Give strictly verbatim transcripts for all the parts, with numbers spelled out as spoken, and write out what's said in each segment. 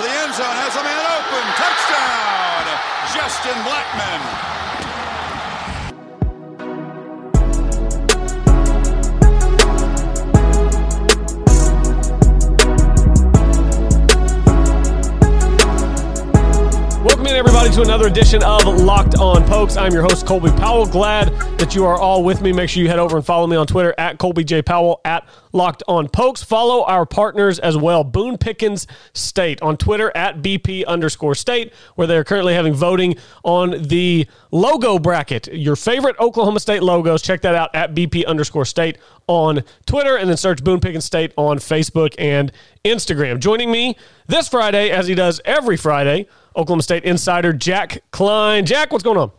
for the end zone, has a man open. Touchdown, Justin Blackmon. Everybody to another edition of Locked On Pokes. I'm your host, Colby Powell. Glad that you are all with me. Make sure you head over and follow me on Twitter at Colby J Powell, at Locked On Pokes. Follow our partners as well, Boone Pickens State on Twitter at B P underscore State, where they are currently having voting on the logo bracket. Your favorite Oklahoma State logos. Check that out at B P underscore State on Twitter, and then search Boone Pickens State on Facebook and Instagram. Joining me this Friday, as he does every Friday, Oklahoma State insider Jack Klein. Jack, what's going on?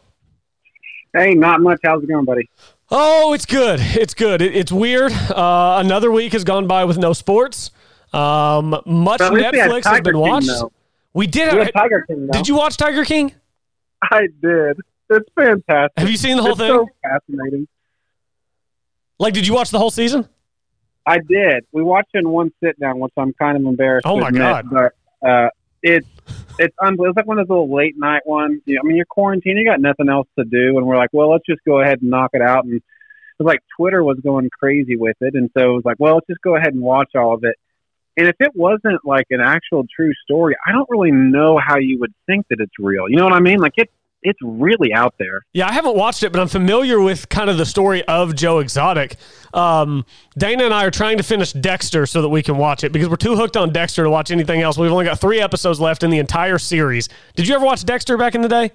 Hey, not much. How's it going, buddy? Oh, it's good. It's good. It, it's weird. Uh, another week has gone by with no sports. Um, much but Netflix has been King, watched. Though. We did. We had Tiger King, though. Did you watch Tiger King? I did. It's fantastic. Have you seen the whole it's thing? It's so fascinating. Like, did you watch the whole season? I did. We watched in one sit-down, which I'm kind of embarrassed oh to admit. Oh, my God. But, uh, it's it's unbelievable. It's like one of those little late night ones. I mean, you're quarantined, you got nothing else to do, and we're like, well, let's just go ahead and knock it out. And it was like Twitter was going crazy with it, and so it was like, well, let's just go ahead and watch all of it. And if it wasn't like an actual true story, I don't really know how you would think that it's real. You know what I mean? Like it's it's really out there. Yeah, I haven't watched it, but I'm familiar with kind of the story of Joe Exotic. Um, Dana and I are trying to finish Dexter so that we can watch it because we're too hooked on Dexter to watch anything else. We've only got three episodes left in the entire series. Did you ever watch Dexter back in the day?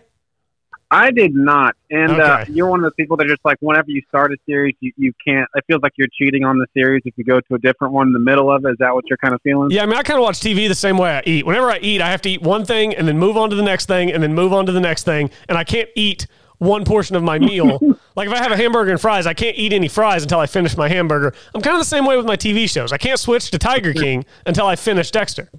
I did not. And okay. uh, you're one of those people that just like whenever you start a series, you, you can't – it feels like you're cheating on the series if you go to a different one in the middle of it. Is that what you're kind of feeling? Yeah, I mean, I kind of watch T V the same way I eat. Whenever I eat, I have to eat one thing and then move on to the next thing and then move on to the next thing. And I can't eat one portion of my meal. Like if I have a hamburger and fries, I can't eat any fries until I finish my hamburger. I'm kind of the same way with my T V shows. I can't switch to Tiger King until I finish Dexter.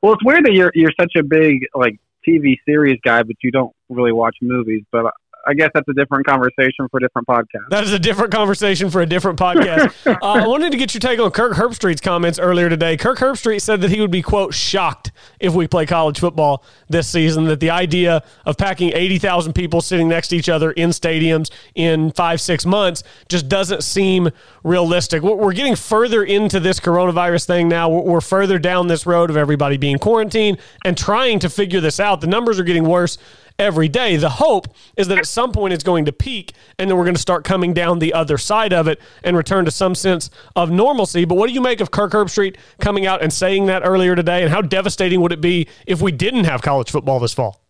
Well, it's weird that you're you're such a big – like. T V series guy, but you don't really watch movies. But I guess that's a different conversation for a different podcast. That is a different conversation for a different podcast. uh, I wanted to get your take on Kirk Herbstreit's comments earlier today. Kirk Herbstreit said that he would be, quote, shocked if we play college football this season, that the idea of packing eighty thousand people sitting next to each other in stadiums in five, six months just doesn't seem realistic. We're getting further into this coronavirus thing now. We're further down this road of everybody being quarantined and trying to figure this out. The numbers are getting worse every day. The hope is that at some point it's going to peak and then we're going to start coming down the other side of it and return to some sense of normalcy. But what do you make of Kirk Herbstreit coming out and saying that earlier today, and how devastating would it be if we didn't have college football this fall?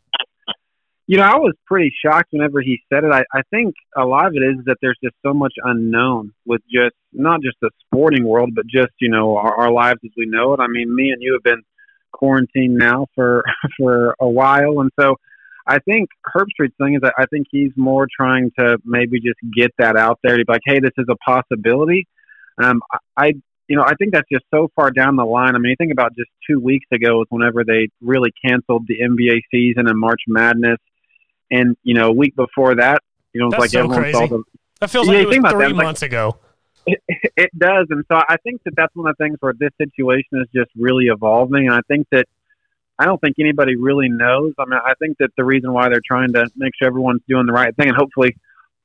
You know, I was pretty shocked whenever he said it. I, I think a lot of it is that there's just so much unknown with just, not just the sporting world, but just, you know, our, our lives as we know it. I mean, me and you have been quarantined now for, for a while. And so I think Herbstreit's thing is that I think he's more trying to maybe just get that out there to be like, hey, this is a possibility. Um, I, you know, I think that's just so far down the line. I mean, you think about just two weeks ago was whenever they really canceled the N B A season and March Madness. And, you know, a week before that, you know, it's like so everyone crazy. Saw them. That feels yeah, like it was about three that. months like, ago. It, it does. And so I think that that's one of the things where this situation is just really evolving. And I think that, I don't think anybody really knows. I mean, I think that the reason why they're trying to make sure everyone's doing the right thing, and hopefully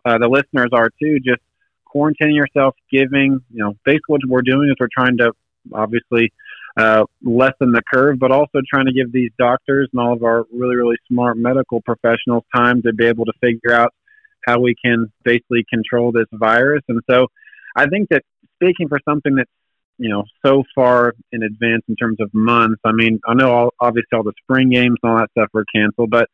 uh, the listeners are too, just quarantining yourself, giving, you know, basically what we're doing is we're trying to obviously uh, lessen the curve, but also trying to give these doctors and all of our really, really smart medical professionals time to be able to figure out how we can basically control this virus. And so I think that speaking for something that's, you know, so far in advance in terms of months. I mean, I know all, obviously all the spring games and all that stuff were canceled, but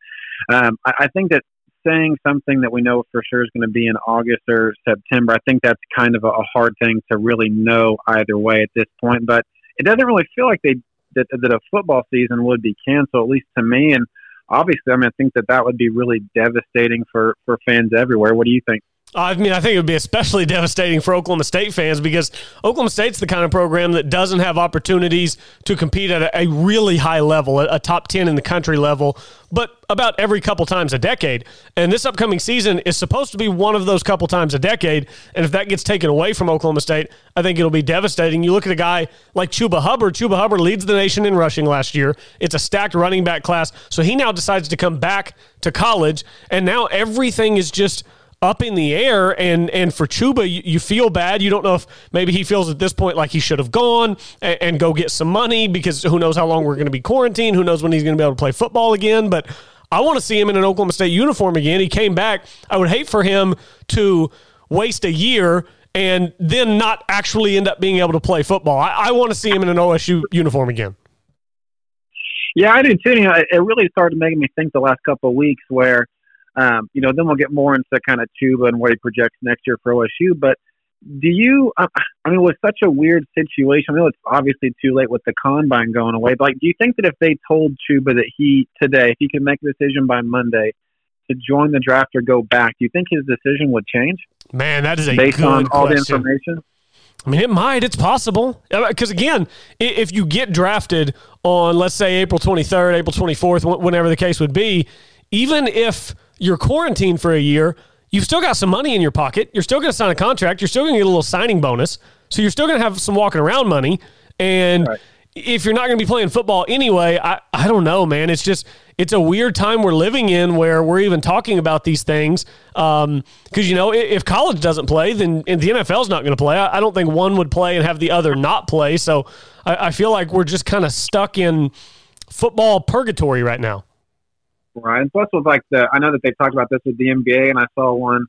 um, I, I think that saying something that we know for sure is going to be in August or September, I think that's kind of a, a hard thing to really know either way at this point. But it doesn't really feel like they that, that a football season would be canceled, at least to me. And obviously, I mean, I think that that would be really devastating for, for fans everywhere. What do you think? Uh, I mean, I think it would be especially devastating for Oklahoma State fans because Oklahoma State's the kind of program that doesn't have opportunities to compete at a, a really high level, a, a top ten in the country level, but about every couple times a decade. And this upcoming season is supposed to be one of those couple times a decade. And if that gets taken away from Oklahoma State, I think it'll be devastating. You look at a guy like Chuba Hubbard. Chuba Hubbard leads the nation in rushing last year. It's a stacked running back class. So he now decides to come back to college. And now everything is just up in the air, and and for Chuba, you, you feel bad. You don't know if maybe he feels at this point like he should have gone and, and go get some money because who knows how long we're going to be quarantined. Who knows when he's going to be able to play football again. But I want to see him in an Oklahoma State uniform again. He came back. I would hate for him to waste a year and then not actually end up being able to play football. I, I want to see him in an O S U uniform again. Yeah, I do too. Anyhow, it really started making me think the last couple of weeks where Um, you know, then we'll get more into kind of Chuba and what he projects next year for O S U. But do you, uh, I mean, it was such a weird situation. I know it's obviously too late with the combine going away, but like, do you think that if they told Chuba that he today, if he could make a decision by Monday to join the draft or go back, do you think his decision would change? Man, that is a based good on all question. The information. I mean, it might. It's possible. Because, again, if you get drafted on, let's say, April twenty-third, April twenty-fourth, whenever the case would be, even if you're quarantined for a year, you've still got some money in your pocket. You're still going to sign a contract. You're still going to get a little signing bonus. So you're still going to have some walking around money. And right. If you're not going to be playing football anyway, I, I don't know, man. It's just, it's a weird time we're living in where we're even talking about these things. Um, cause you know, if, if college doesn't play, then the N F L's not going to play. I, I don't think one would play and have the other not play. So I, I feel like we're just kind of stuck in football purgatory right now. Right. Plus, with like the, I know that they talked about this with the N B A, and I saw one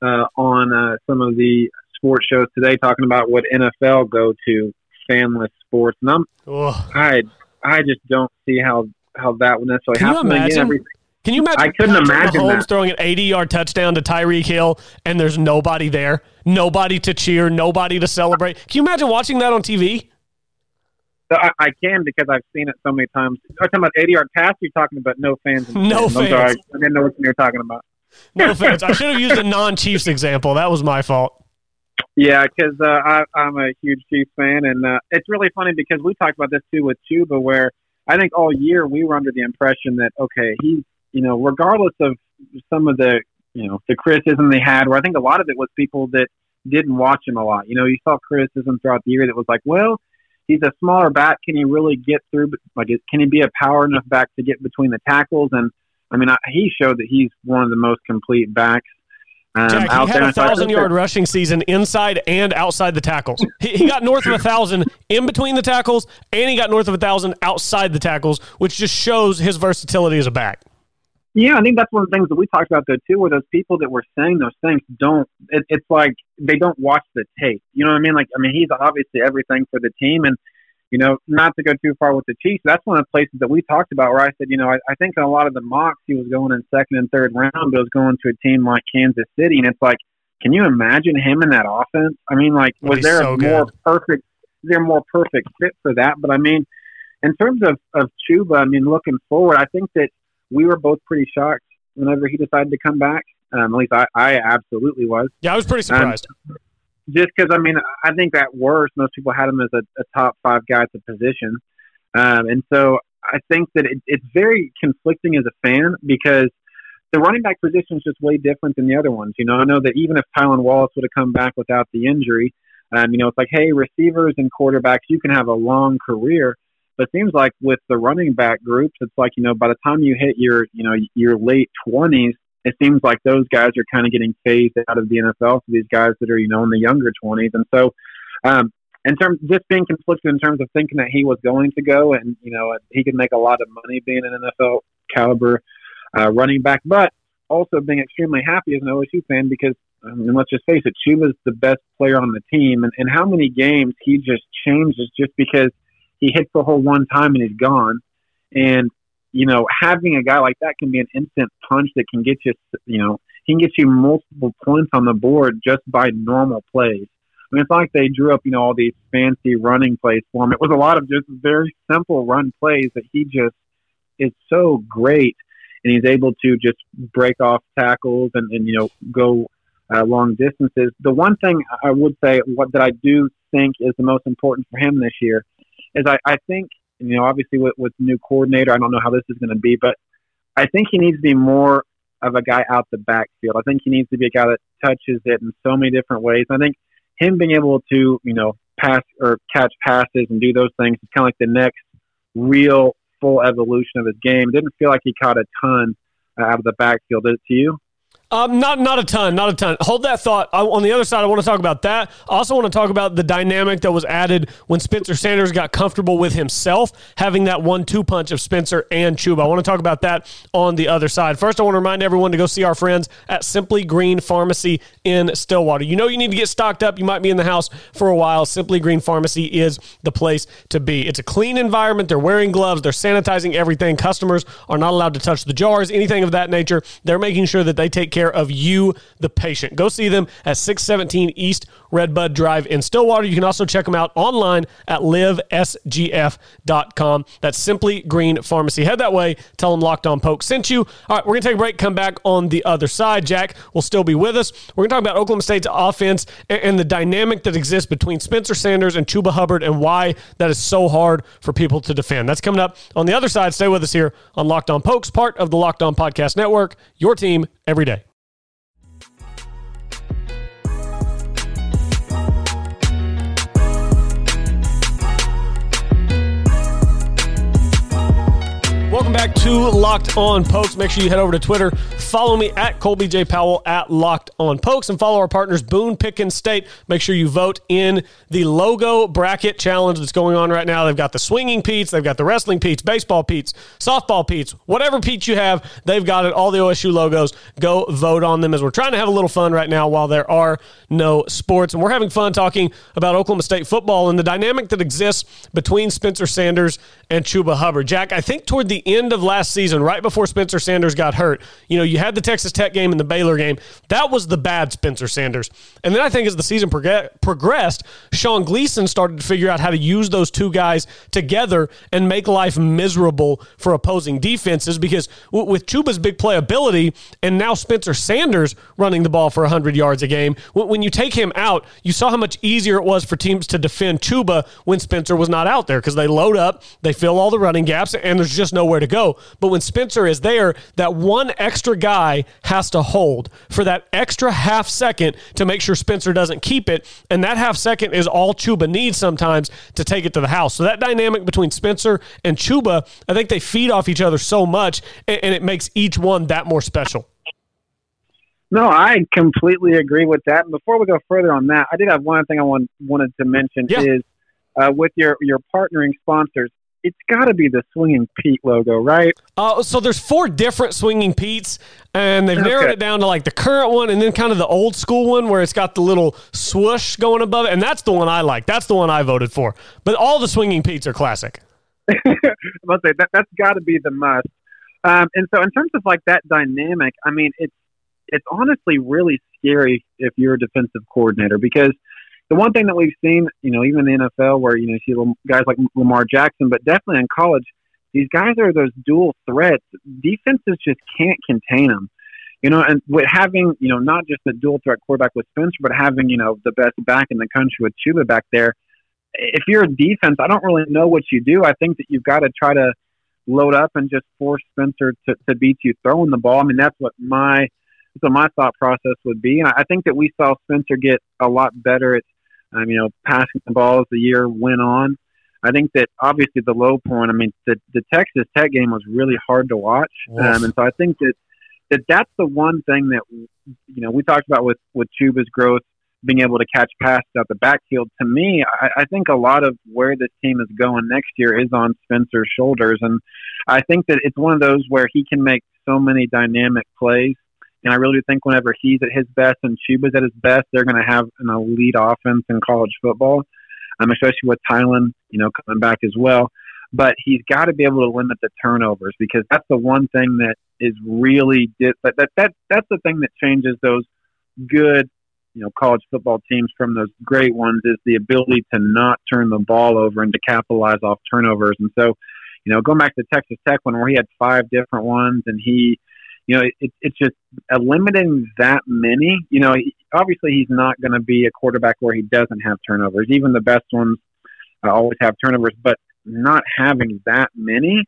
uh, on uh, some of the sports shows today talking about would N F L go to fanless sports, and I'm, Ugh. I, I just don't see how how that would necessarily Can happen. You imagine? Again, everything. Can you imagine? I couldn't imagine Mahomes that. Throwing an eighty-yard touchdown to Tyreek Hill, and there's nobody there, nobody to cheer, nobody to celebrate. Can you imagine watching that on T V? So I, I can because I've seen it so many times. You're talking about eighty-yard pass. You're talking about no fans. No fans. I'm sorry. I didn't know what you were talking about. No fans. I should have used a non-Chiefs example. That was my fault. Yeah, because uh, I'm a huge Chiefs fan, and uh, it's really funny because we talked about this too with Chuba, where I think all year we were under the impression that okay, he, you know, regardless of some of the, you know, the criticism they had, where I think a lot of it was people that didn't watch him a lot. You know, you saw criticism throughout the year that was like, well, he's a smaller back. Can he really get through? Like, can he be a power enough back to get between the tackles? And I mean, I, he showed that he's one of the most complete backs. Um, Jack, out he had there. a thousand-yard rushing season inside and outside the tackles. He, he got north of a thousand in between the tackles, and he got north of a thousand outside the tackles, which just shows his versatility as a back. Yeah, I think that's one of the things that we talked about though too, where those people that were saying those things don't. It, it's like they don't watch the tape. You know what I mean? Like, I mean, he's obviously everything for the team, and you know, not to go too far with the Chiefs. That's one of the places that we talked about where I said, you know, I, I think in a lot of the mocks he was going in second and third round, but it was going to a team like Kansas City, and it's like, can you imagine him in that offense? I mean, like, was there a more perfect? Is there a more perfect fit for that? But I mean, in terms of of Chuba, I mean, looking forward, I think that we were both pretty shocked whenever he decided to come back. Um, at least I, I absolutely was. Yeah, I was pretty surprised. Um, just because, I mean, I think at worst, most people had him as a, a top five guy at the position. Um, and so I think that it, it's very conflicting as a fan because the running back position is just way different than the other ones. You know, I know that even if Tylan Wallace would have come back without the injury, um, you know, it's like, hey, receivers and quarterbacks, you can have a long career. But it seems like with the running back groups, it's like, you know, by the time you hit your, you know, your late twenties, it seems like those guys are kind of getting phased out of the N F L for these guys that are, you know, in the younger twenties. And so um, in terms just being conflicted in terms of thinking that he was going to go and, you know, he could make a lot of money being an N F L caliber uh, running back, but also being extremely happy as an O S U fan because, I mean, let's just face it, Chuba's the best player on the team. And, and how many games he just changes just because he hits the hole one time and he's gone. And, you know, having a guy like that can be an instant punch that can get you, you know, he can get you multiple points on the board just by normal plays. I mean, it's like they drew up, you know, all these fancy running plays for him. It was a lot of just very simple run plays that he just is so great. And he's able to just break off tackles and, and you know, go uh, long distances. The one thing I would say, what that I do think is the most important for him this year, is I, I think, you know, obviously with, with new coordinator, I don't know how this is going to be, but I think he needs to be more of a guy out the backfield. I think he needs to be a guy that touches it in so many different ways. I think him being able to, you know, pass or catch passes and do those things is kind of like the next real full evolution of his game. Didn't feel like he caught a ton uh, out of the backfield. Did it to you? Um, not not a ton, not a ton. Hold that thought. I, on the other side, I want to talk about that. I also want to talk about the dynamic that was added when Spencer Sanders got comfortable with himself, having that one two punch of Spencer and Chuba. I want to talk about that on the other side. First, I want to remind everyone to go see our friends at Simply Green Pharmacy in Stillwater. You know you need to get stocked up. You might be in the house for a while. Simply Green Pharmacy is the place to be. It's a clean environment. They're wearing gloves. They're sanitizing everything. Customers are not allowed to touch the jars, anything of that nature. They're making sure that they take care care of you, the patient. Go see them at six seventeen East Redbud Drive in Stillwater. You can also check them out online at live s g f dot com. That's Simply Green Pharmacy. Head that way. Tell them Locked On Poke sent you. All right, we're going to take a break, come back on the other side. Jack will still be with us. We're going to talk about Oklahoma State's offense and, and the dynamic that exists between Spencer Sanders and Chuba Hubbard and why that is so hard for people to defend. That's coming up on the other side. Stay with us here on Locked On Pokes, part of the Locked On Podcast Network, your team every day. Welcome back to Locked On Pokes. Make sure you head over to Twitter. Follow me at Colby J. Powell at Locked On Pokes, and follow our partners Boone Pickens State. Make sure you vote in the logo bracket challenge that's going on right now. They've got the swinging Pete's, they've got the wrestling Pete's, baseball Pete's, softball Pete's, whatever Pete's you have, they've got it. All the O S U logos. Go vote on them as we're trying to have a little fun right now while there are no sports, and we're having fun talking about Oklahoma State football and the dynamic that exists between Spencer Sanders and Chuba Hubbard. Jack, I think toward the end of last season, right before Spencer Sanders got hurt, you know, you had the Texas Tech game and the Baylor game. That was the bad Spencer Sanders. And then I think as the season prog- progressed, Shawn Gleason started to figure out how to use those two guys together and make life miserable for opposing defenses, because w- with Chuba's big playability and now Spencer Sanders running the ball for one hundred yards a game, w- when you take him out, you saw how much easier it was for teams to defend Chuba when Spencer was not out there, because they load up, they fill all the running gaps, and there's just nowhere to go. But when Spencer is there, that one extra guy has to hold for that extra half second to make sure Spencer doesn't keep it, and that half second is all Chuba needs sometimes to take it to the house. So that dynamic between Spencer and Chuba, I think they feed off each other so much, and, and it makes each one that more special. No, I completely agree with that. And before we go further on that, I did have one thing I want, wanted to mention yeah. is uh, with your, your partnering sponsors, it's got to be the Swinging Pete logo, right? Uh, so there's four different Swinging Pete's, and they've okay. narrowed it down to like the current one and then kind of the old school one where it's got the little swoosh going above it, and that's the one I like. That's the one I voted for. But all the Swinging Pete's are classic. I must say, that, that's got to be the must. Um, and so in terms of like that dynamic, I mean, it's it's honestly really scary if you're a defensive coordinator, because the one thing that we've seen, you know, even in the N F L where, you know, you see guys like Lamar Jackson, but definitely in college, these guys are those dual threats. Defenses just can't contain them, you know, and with having, you know, not just the dual threat quarterback with Spencer, but having, you know, the best back in the country with Chuba back there. If you're a defense, I don't really know what you do. I think that you've got to try to load up and just force Spencer to, to beat you throwing the ball. I mean, that's what my, that's what my thought process would be. And I think that we saw Spencer get a lot better at, Um, you know, passing the ball as the year went on. I think that obviously the low point, I mean, the, the Texas Tech game was really hard to watch. Yes. Um, and so I think that, that that's the one thing that, you know, we talked about with, with Chuba's growth, being able to catch passes out the backfield. To me, I, I think a lot of where this team is going next year is on Spencer's shoulders. And I think that it's one of those where he can make so many dynamic plays. And I really do think whenever he's at his best and Chuba's at his best, they're going to have an elite offense in college football, um, especially with Tylan, you know, coming back as well. But he's got to be able to limit the turnovers, because that's the one thing that is really di- – that, that, that, that's the thing that changes those good, you know, college football teams from those great ones, is the ability to not turn the ball over and to capitalize off turnovers. And so, you know, going back to the Texas Tech one where he had five different ones and he – you know, it, it's just eliminating that many. You know, obviously he's not going to be a quarterback where he doesn't have turnovers. Even the best ones uh, always have turnovers, but not having that many,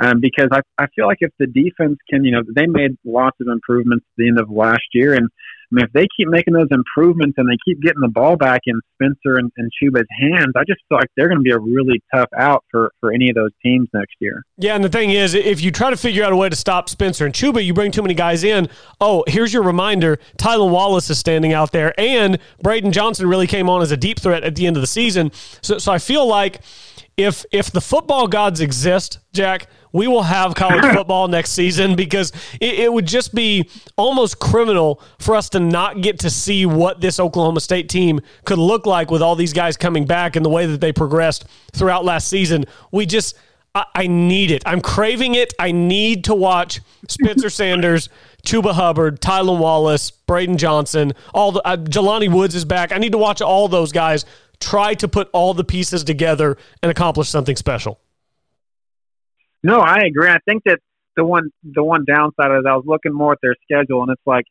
um, because I, I feel like if the defense can, you know, they made lots of improvements at the end of last year. And I mean, if they keep making those improvements and they keep getting the ball back in Spencer and, and Chuba's hands, I just feel like they're going to be a really tough out for, for any of those teams next year. Yeah, and the thing is, if you try to figure out a way to stop Spencer and Chuba, you bring too many guys in. Oh, here's your reminder, Tylan Wallace is standing out there, and Braden Johnson really came on as a deep threat at the end of the season. So, so I feel like if if the football gods exist, Jack, we will have college football next season, because it, it would just be almost criminal for us to not get to see what this Oklahoma State team could look like with all these guys coming back and the way that they progressed throughout last season. We just, I, I need it. I'm craving it. I need to watch Spencer Sanders, Chuba Hubbard, Tylan Wallace, Braden Johnson, all the uh, Jelani Woods is back. I need to watch all those guys try to put all the pieces together and accomplish something special. No, I agree. I think that the one the one downside is I was looking more at their schedule, and it's like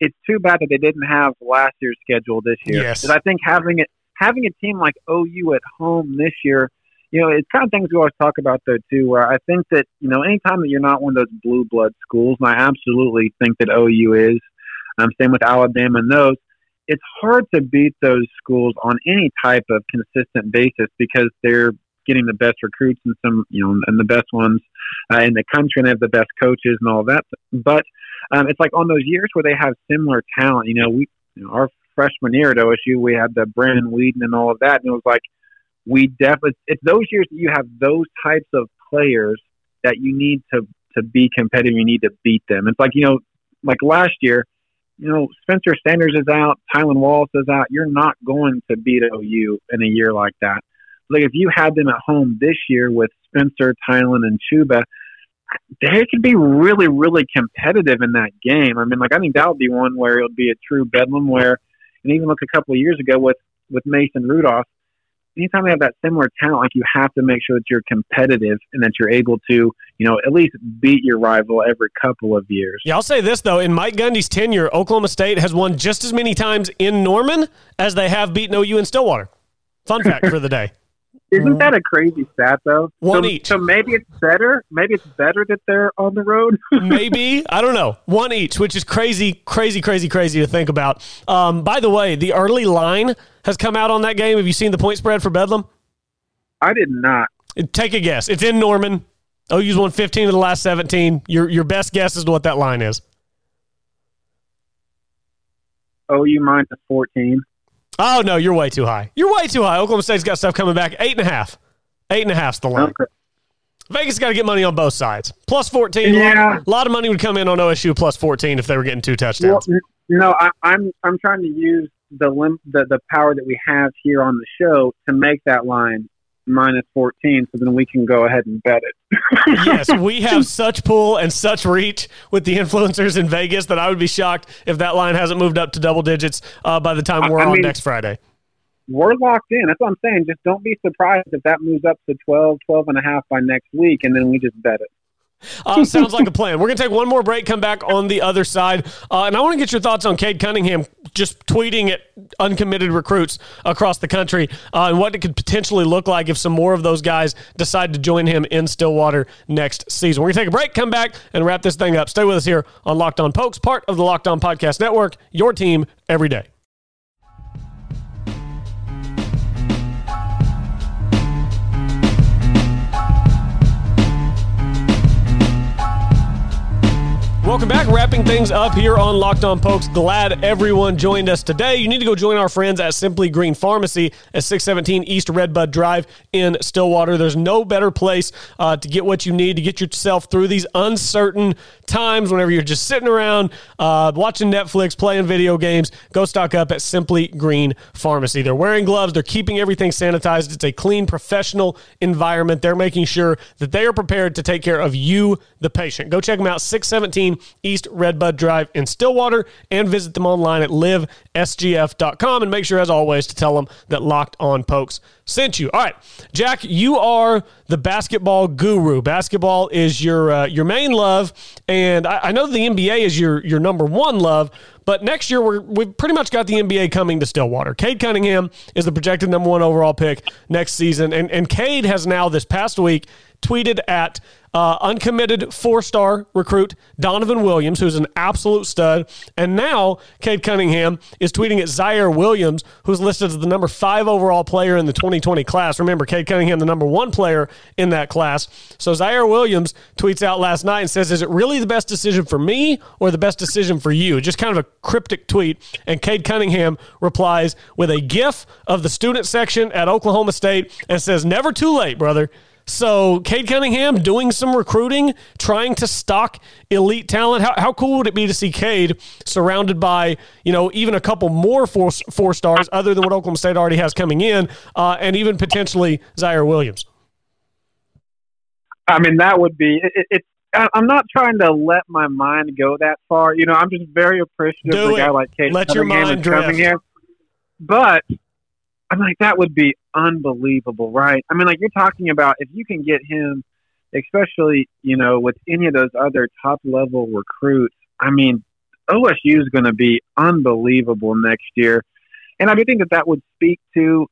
it's too bad that they didn't have last year's schedule this year. Yes. Because I think having it having a team like O U at home this year, you know, it's kind of things we always talk about though too, where I think that, you know, anytime that you're not one of those blue blood schools, and I absolutely think that O U is, um, same with Alabama and those, it's hard to beat those schools on any type of consistent basis because they're getting the best recruits and some, you know, and the best ones uh, in the country, and they have the best coaches and all that. But um, it's like on those years where they have similar talent, you know, we, you know, our freshman year at O S U, we had the Brandon Whedon and all of that. And it was like, we definitely, it's those years that you have those types of players that you need to, to be competitive. You need to beat them. It's like, you know, like last year, you know, Spencer Sanders is out, Tylan Wallace is out. You're not going to beat O U in a year like that. Like if you had them at home this year with Spencer, Tylan, and Chuba, they could be really, really competitive in that game. I mean, like I think that would be one where it would be a true bedlam where, and even look a couple of years ago with, with Mason Rudolph, anytime they have that similar talent, like you have to make sure that you're competitive and that you're able to, you know, at least beat your rival every couple of years. Yeah, I'll say this, though. In Mike Gundy's tenure, Oklahoma State has won just as many times in Norman as they have beaten O U in Stillwater. Fun fact for the day. Isn't that a crazy stat, though? One so, each. So maybe it's better. Maybe it's better that they're on the road. Maybe. I don't know. One each, which is crazy, crazy, crazy, crazy to think about. Um, by the way, the early line has come out on that game. Have you seen the point spread for Bedlam? I did not. Take a guess. It's in Norman. O U's won fifteen of the last seventeen. Your your best guess is what that line is. O U minus fourteen. Oh, no, you're way too high. You're way too high. Oklahoma State's got stuff coming back. Eight and a half. Eight and a half's the line. Okay. Vegas got to get money on both sides. Plus fourteen. Yeah. A lot of money would come in on O S U plus fourteen if they were getting two touchdowns. Well, no, I, I'm I'm trying to use the, lim- the the power that we have here on the show to make that line minus fourteen, so then we can go ahead and bet it. Yes, we have such pull and such reach with the influencers in Vegas that I would be shocked if that line hasn't moved up to double digits uh, by the time we're I on mean, next Friday. We're locked in. That's what I'm saying. Just don't be surprised if that moves up to twelve, twelve and a half by next week, and then we just bet it. Uh, sounds like a plan. We're going to take one more break, come back on the other side. Uh, and I want to get your thoughts on Cade Cunningham just tweeting at uncommitted recruits across the country uh, and what it could potentially look like if some more of those guys decide to join him in Stillwater next season. We're going to take a break, come back, and wrap this thing up. Stay with us here on Locked On Pokes, part of the Locked On Podcast Network, your team every day. Welcome back. Wrapping things up here on Locked On Pokes. Glad everyone joined us today. You need to go join our friends at Simply Green Pharmacy at six seventeen East Redbud Drive in Stillwater. There's no better place uh, to get what you need to get yourself through these uncertain times whenever you're just sitting around uh, watching Netflix, playing video games. Go stock up at Simply Green Pharmacy. They're wearing gloves. They're keeping everything sanitized. It's a clean, professional environment. They're making sure that they are prepared to take care of you, the patient. Go check them out, six seventeen East Redbud Drive in Stillwater, and visit them online at live s g f dot com, and make sure, as always, to tell them that Locked On Pokes sent you. All right, Jack, you are the basketball guru. Basketball is your uh, your main love, and I, I know the N B A is your your number one love, but next year we're, we've pretty much got the N B A coming to Stillwater. Cade Cunningham is the projected number one overall pick next season, and, and Cade has now this past week tweeted at uh, uncommitted four-star recruit Donovan Williams, who's an absolute stud, and now Cade Cunningham is tweeting at Zaire Williams, who's listed as the number five overall player in the twenty twenty class. Remember, Cade Cunningham, the number one player in that class. So Zaire Williams tweets out last night and says, is it really the best decision for me or the best decision for you? Just kind of a cryptic tweet, and Cade Cunningham replies with a gif of the student section at Oklahoma State and says, never too late, brother. So Cade Cunningham doing some recruiting, trying to stock elite talent. How, how cool would it be to see Cade surrounded by, you know, even a couple more four, four stars other than what Oklahoma State already has coming in, uh, and even potentially Zaire Williams? I mean, that would be it, – it, I'm not trying to let my mind go that far. You know, I'm just very appreciative Do of a guy like Cade let Cunningham your mind drift. Cunningham. But I'm like, that would be unbelievable, right? I mean, like, you're talking about if you can get him, especially, you know, with any of those other top-level recruits, I mean, O S U is going to be unbelievable next year. And I do think that that would speak to,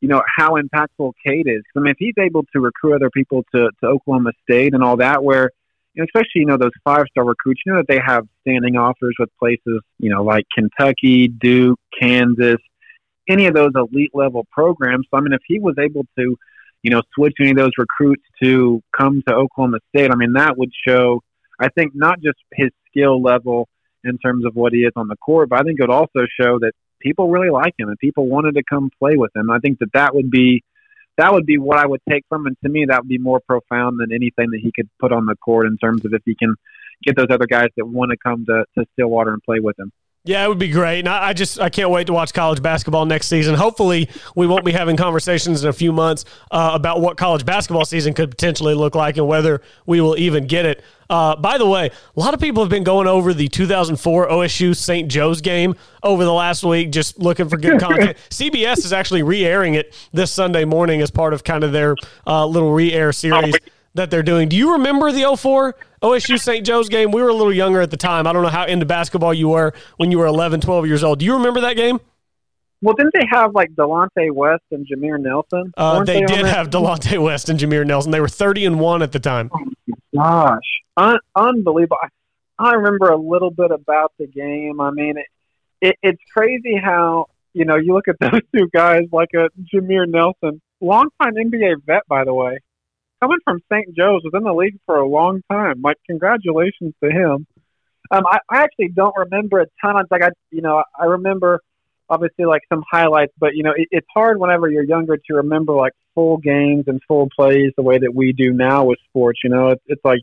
you know, how impactful Cade is. I mean, if he's able to recruit other people to, to Oklahoma State and all that, where, you know, especially, you know, those five-star recruits, you know that they have standing offers with places, you know, like Kentucky, Duke, Kansas, any of those elite-level programs. So, I mean, if he was able to, you know, switch any of those recruits to come to Oklahoma State, I mean, that would show, I think, not just his skill level in terms of what he is on the court, but I think it would also show that people really like him and people wanted to come play with him. I think that that would be, that would be what I would take from him. To me, that would be more profound than anything that he could put on the court in terms of if he can get those other guys that want to come to, to Stillwater and play with him. Yeah, it would be great. And I, I just, I can't wait to watch college basketball next season. Hopefully we won't be having conversations in a few months uh, about what college basketball season could potentially look like and whether we will even get it. Uh, by the way, a lot of people have been going over the two thousand four O S U Saint Joe's game over the last week, just looking for good content. C B S is actually re-airing it this Sunday morning as part of kind of their uh, little re-air series that they're doing. Do you remember the oh four O S U Saint Joe's game? We were a little younger at the time. I don't know how into basketball you were when you were eleven, twelve years old. Do you remember that game? Well, didn't they have, like, Delonte West and Jameer Nelson? Uh, they, they did have Delonte West and Jameer Nelson. They were thirty and one at the time. Oh, my gosh. Un- unbelievable. I remember a little bit about the game. I mean, it, it, it's crazy how, you know, you look at those two guys like a Jameer Nelson, longtime N B A vet, by the way. Coming from Saint Joe's, was in the league for a long time. Like, congratulations to him. Um, I, I actually don't remember a ton. Like, I, you know, I remember obviously like some highlights, but you know, it, it's hard whenever you're younger to remember like full games and full plays the way that we do now with sports. You know, it's, it's like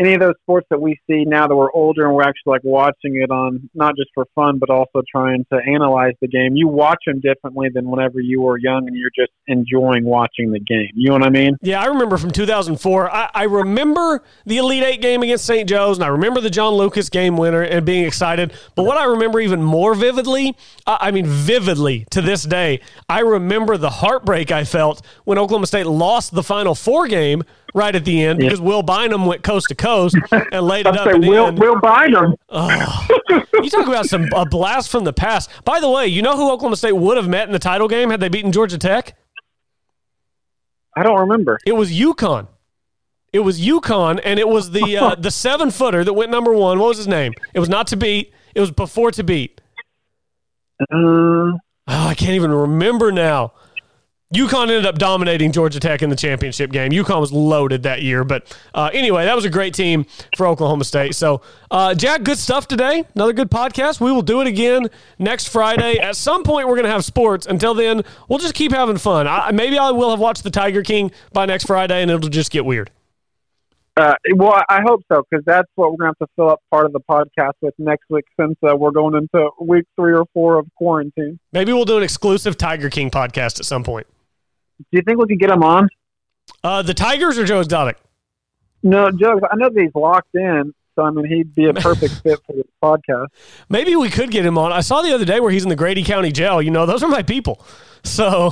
any of those sports that we see now that we're older and we're actually like watching it on not just for fun, but also trying to analyze the game. You watch them differently than whenever you were young and you're just enjoying watching the game. You know what I mean? Yeah, I remember from two thousand four, I, I remember the Elite Eight game against Saint Joe's, and I remember the John Lucas game winner and being excited. But what I remember even more vividly, uh, I mean vividly to this day, I remember the heartbreak I felt when Oklahoma State lost the Final Four game right at the end, because Will Bynum went coast to coast and laid it up. Say, Will, Will Bynum. Oh, you talk about some a blast from the past. By the way, you know who Oklahoma State would have met in the title game had they beaten Georgia Tech? I don't remember. It was UConn. It was UConn, and it was the uh, the seven footer that went number one. What was his name? It was not to beat. It was before to beat. Uh, oh, I can't even remember now. UConn ended up dominating Georgia Tech in the championship game. UConn was loaded that year. But uh, anyway, that was a great team for Oklahoma State. So, uh, Jack, good stuff today. Another good podcast. We will do it again next Friday. At some point, we're going to have sports. Until then, we'll just keep having fun. I, maybe I will have watched the Tiger King by next Friday, and it'll just get weird. Uh, well, I hope so, because that's what we're going to have to fill up part of the podcast with next week, since uh, we're going into week three or four of quarantine. Maybe we'll do an exclusive Tiger King podcast at some point. Do you think we can get him on? Uh, the Tigers or Joe Exotic? No, Joe. I know that he's locked in So, I mean, he'd be a perfect fit for this podcast. Maybe we could get him on. I saw the other day where he's in the Grady County jail. You know, those are my people. So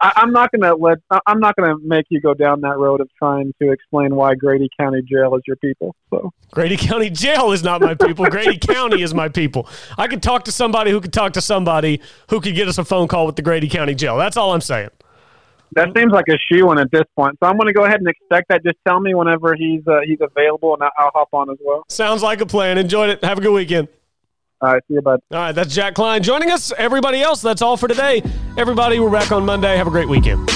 I, I'm not going to let I'm not going to make you go down that road of trying to explain why Grady County jail is your people. So Grady County jail is not my people. Grady County is my people. I could talk to somebody who could talk to somebody who could get us a phone call with the Grady County jail. That's all I'm saying. That seems like a shoe-in at this point. So I'm going to go ahead and expect that. Just tell me whenever he's uh, he's available, and I'll hop on as well. Sounds like a plan. Enjoyed it. Have a good weekend. All right. See you, bud. All right. That's Jack Klein joining us. Everybody else, that's all for today. Everybody, we're back on Monday. Have a great weekend.